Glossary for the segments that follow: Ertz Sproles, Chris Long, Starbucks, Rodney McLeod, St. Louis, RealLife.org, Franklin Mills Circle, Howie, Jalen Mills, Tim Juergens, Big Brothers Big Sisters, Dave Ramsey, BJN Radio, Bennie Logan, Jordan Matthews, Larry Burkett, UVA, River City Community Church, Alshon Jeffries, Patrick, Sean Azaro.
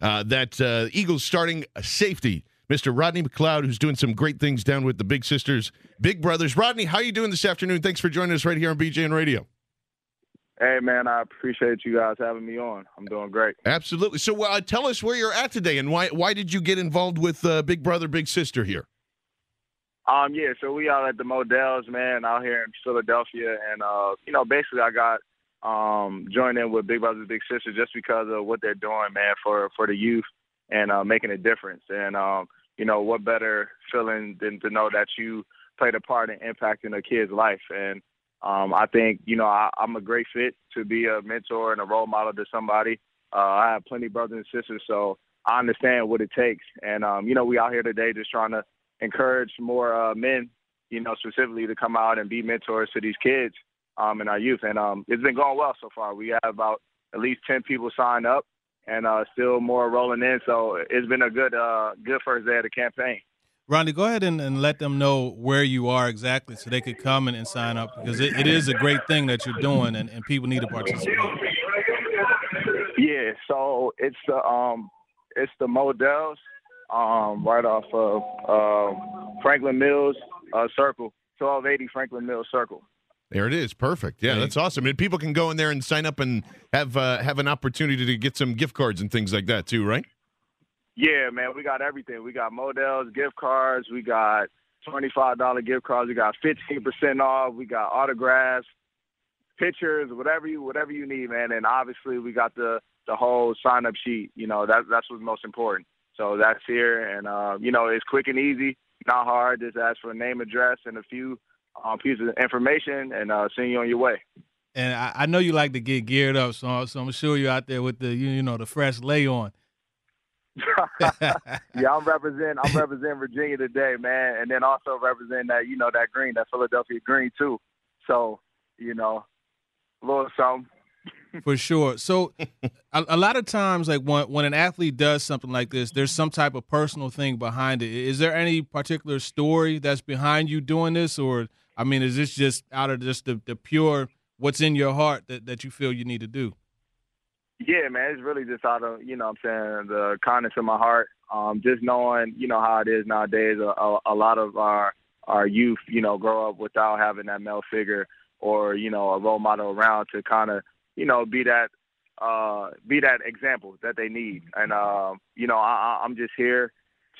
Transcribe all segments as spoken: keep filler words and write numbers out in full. uh, that uh, Eagles starting safety, Mister Rodney McLeod, who's doing some great things down with the Big Sisters, Big Brothers. Rodney, how are you doing this afternoon? Thanks for joining us right here on B J N Radio. Hey, man, I appreciate you guys having me on. I'm doing great. Absolutely. So uh, tell us where you're at today and why why did you get involved with uh, Big Brother, Big Sister here? Um, yeah, so we out at the Models, man, out here in Philadelphia. And, uh, you know, basically I got – Um, join in with Big Brothers Big Sisters just because of what they're doing, man, for, for the youth and uh, making a difference. And, um, you know, what better feeling than to know that you played a part in impacting a kid's life. And um, I think, you know, I, I'm a great fit to be a mentor and a role model to somebody. Uh, I have plenty of brothers and sisters, so I understand what it takes. And, um, you know, we out here today just trying to encourage more uh, men, you know, specifically to come out and be mentors to these kids. Um, in our youth, and um, it's been going well so far. We have about at least ten people signed up, and uh, still more rolling in. So it's been a good, uh, good first day of the campaign. Rodney, go ahead and, and let them know where you are exactly, so they could come and, and sign up, because it, it is a great thing that you're doing, and, and people need to participate. Yeah, so it's the um, it's the Models um, right off of uh, Franklin Mills uh, Circle, twelve eighty Franklin Mills Circle. There it is. Perfect. Yeah, that's awesome. And people can go in there and sign up and have uh, have an opportunity to get some gift cards and things like that too, right? Yeah, man. We got everything. We got Models, gift cards. We got twenty-five dollars gift cards. We got fifteen percent off. We got autographs, pictures, whatever you whatever you need, man. And obviously, we got the, the whole sign-up sheet. You know, that, that's what's most important. So that's here. And, uh, you know, it's quick and easy, not hard. Just ask for a name, address, and a few Um, piece of information, and uh, seeing you on your way. And I, I know you like to get geared up, so, so I'm sure you're out there with the you, you know the fresh lay on. yeah, I'm representing I'm representing Virginia today, man, and then also representing that you know that green, that Philadelphia green too. So you know, a little something. For sure. So a, a lot of times, like when when an athlete does something like this, there's some type of personal thing behind it. Is there any particular story that's behind you doing this, or I mean, is this just out of just the, the pure what's in your heart that, that you feel you need to do? Yeah, man, it's really just out of, you know what I'm saying, the kindness of my heart. Um, just knowing, you know, how it is nowadays, a, a, a lot of our, our youth, you know, grow up without having that male figure or, you know, a role model around to kind of, you know, be that uh, be that example that they need. And, uh, you know, I, I'm just here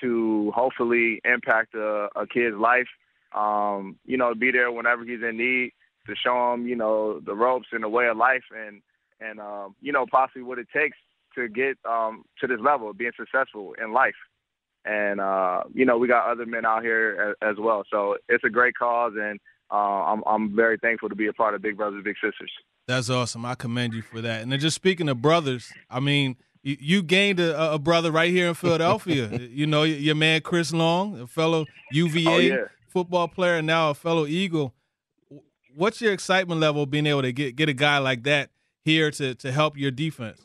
to hopefully impact a, a kid's life. Um, you know, be there whenever he's in need to show him, you know, the ropes and the way of life and, and uh, you know, possibly what it takes to get um, to this level of being successful in life. And, uh, you know, we got other men out here as, as well. So it's a great cause, and uh, I'm, I'm very thankful to be a part of Big Brothers Big Sisters. That's awesome. I commend you for that. And then just speaking of brothers, I mean, you, you gained a, a brother right here in Philadelphia. You know, your man Chris Long, a fellow U V A oh, yeah. football player, and now a fellow Eagle. What's your excitement level being able to get, get a guy like that here to, to help your defense?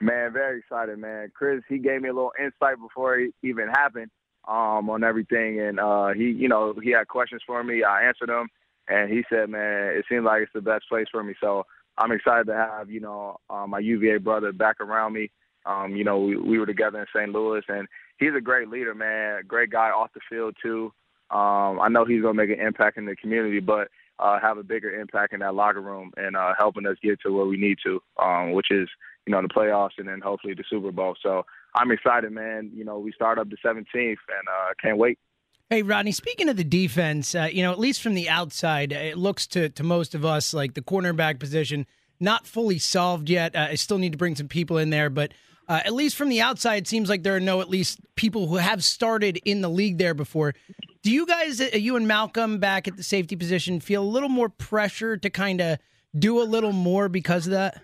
Man, very excited, man. Chris, he gave me a little insight before it even happened um, on everything. And, uh, he, you know, he had questions for me. I answered them. And he said, man, it seems like it's the best place for me. So I'm excited to have, you know, uh, my U V A brother back around me. Um, you know, we, we were together in Saint Louis, and he's a great leader, man, a great guy off the field too. Um, I know he's going to make an impact in the community, but uh, have a bigger impact in that locker room and uh, helping us get to where we need to, um, which is, you know, the playoffs and then hopefully the Super Bowl. So I'm excited, man. You know, we start up the seventeenth and uh, can't wait. Hey, Rodney, speaking of the defense, uh, you know, at least from the outside, it looks to, to most of us like the cornerback position not fully solved yet. Uh, I still need to bring some people in there, but uh, at least from the outside, it seems like there are no at least people who have started in the league there before. Do you guys, you and Malcolm back at the safety position, feel a little more pressure to kind of do a little more because of that?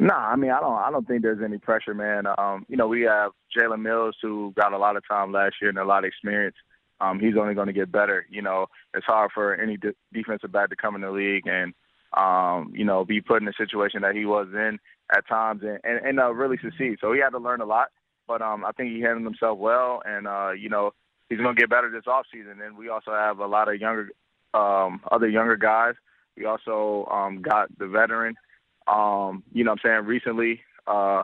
No, nah, I mean, I don't I don't think there's any pressure, man. Um, you know, we have Jalen Mills, who got a lot of time last year and a lot of experience. Um, he's only going to get better. You know, it's hard for any de- defensive back to come in the league and, um, you know, be put in a situation that he was in at times and, and, and uh, really succeed. So he had to learn a lot, but um, I think he handled himself well, and, uh, you know, he's going to get better this offseason. And we also have a lot of younger, um, other younger guys. We also um, got the veteran. Um, you know what I'm saying, recently, uh,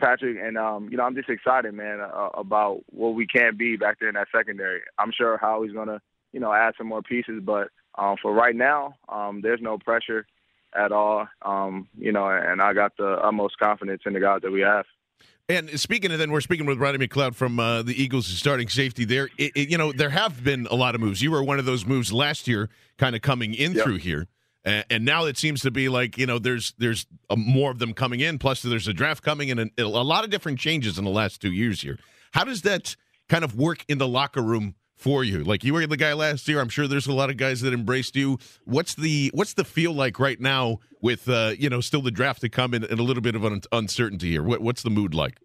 Patrick, and, um, you know, I'm just excited, man, uh, about what we can be back there in that secondary. I'm sure Howie's going to, you know, add some more pieces, but um, for right now, um, there's no pressure at all, um, you know, and I got the utmost confidence in the guys that we have. And speaking of that, we're speaking with Rodney McLeod from uh, the Eagles' starting safety there. It, it, you know, there have been a lot of moves. You were one of those moves last year kind of coming in yep. through here. And now it seems to be like, you know, there's there's a, more of them coming in, plus there's a draft coming in, and a, a lot of different changes in the last two years here. How does that kind of work in the locker room for you? Like, you were the guy last year. I'm sure there's a lot of guys that embraced you. What's the what's the feel like right now with, uh, you know, still the draft to come and, and a little bit of un- uncertainty here? What, what's the mood like?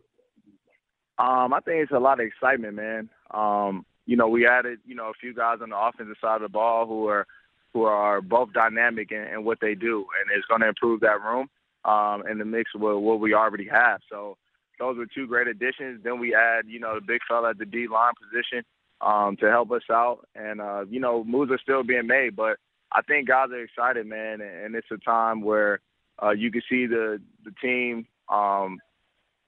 Um, I think it's a lot of excitement, man. Um, you know, we added, you know, a few guys on the offensive side of the ball who are – who are both dynamic in, in what they do, and it's going to improve that room um, in the mix with what we already have. So those were two great additions. Then we add, you know, the big fella at the D-line position um, to help us out. And, uh, you know, moves are still being made, but I think guys are excited, man, and it's a time where uh, you can see the, the team um,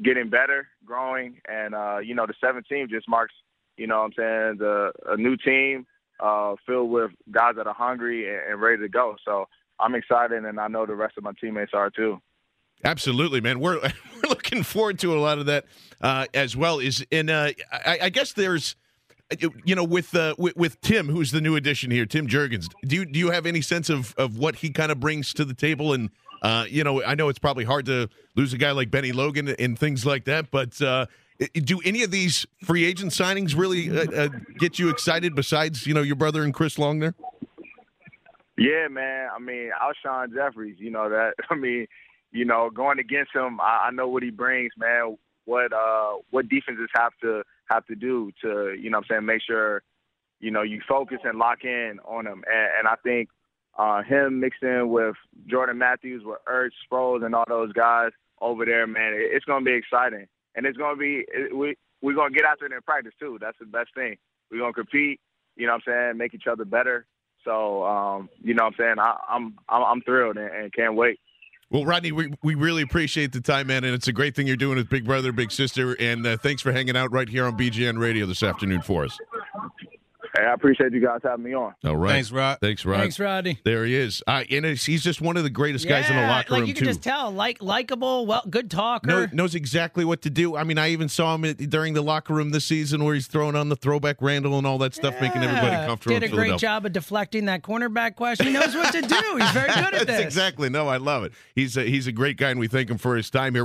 getting better, growing, and, uh, you know, the seventeen just marks, you know what I'm saying, the, a new team, Uh, filled with guys that are hungry and, and ready to go. So I'm excited, and I know the rest of my teammates are too. Absolutely, man. We're we're looking forward to a lot of that uh, as well. Is and uh, I, I guess there's, you know, with, uh, with with Tim, who's the new addition here, Tim Juergens. Do you do you have any sense of, of what he kind of brings to the table? And uh, you know, I know it's probably hard to lose a guy like Bennie Logan and things like that, but. Uh, Do any of these free agent signings really uh, uh, get you excited besides, you know, your brother and Chris Long there? Yeah, man. I mean, Alshon Jeffries, you know that. I mean, you know, going against him, I, I know what he brings, man. What uh, what defenses have to have to do to, you know what I'm saying, make sure, you know, you focus and lock in on him. And, and I think uh, him mixed in with Jordan Matthews, with Ertz Sproles, and all those guys over there, man, it, it's going to be exciting. And it's going to be we, – we're going to get after it in practice, too. That's the best thing. We're going to compete, you know what I'm saying, make each other better. So, um, you know what I'm saying, I, I'm, I'm I'm thrilled and, and can't wait. Well, Rodney, we, we really appreciate the time, man, and it's a great thing you're doing with Big Brother, Big Sister, and uh, thanks for hanging out right here on B J N Radio this afternoon for us. Hey, I appreciate you guys having me on. All right. Thanks, Rod. Thanks, Rod. Thanks, Rodney. There he is. Uh, and it's, he's just one of the greatest yeah, guys in the locker like room, too. You can too. just tell. Like, likable, well, good talker. Know, knows exactly what to do. I mean, I even saw him at, during the locker room this season where he's throwing on the throwback Randall and all that stuff, yeah. making everybody comfortable. Did a great job of deflecting that cornerback question. He knows what to do. He's very good at this. That's exactly. No, I love it. He's a, he's a great guy, and we thank him for his time here.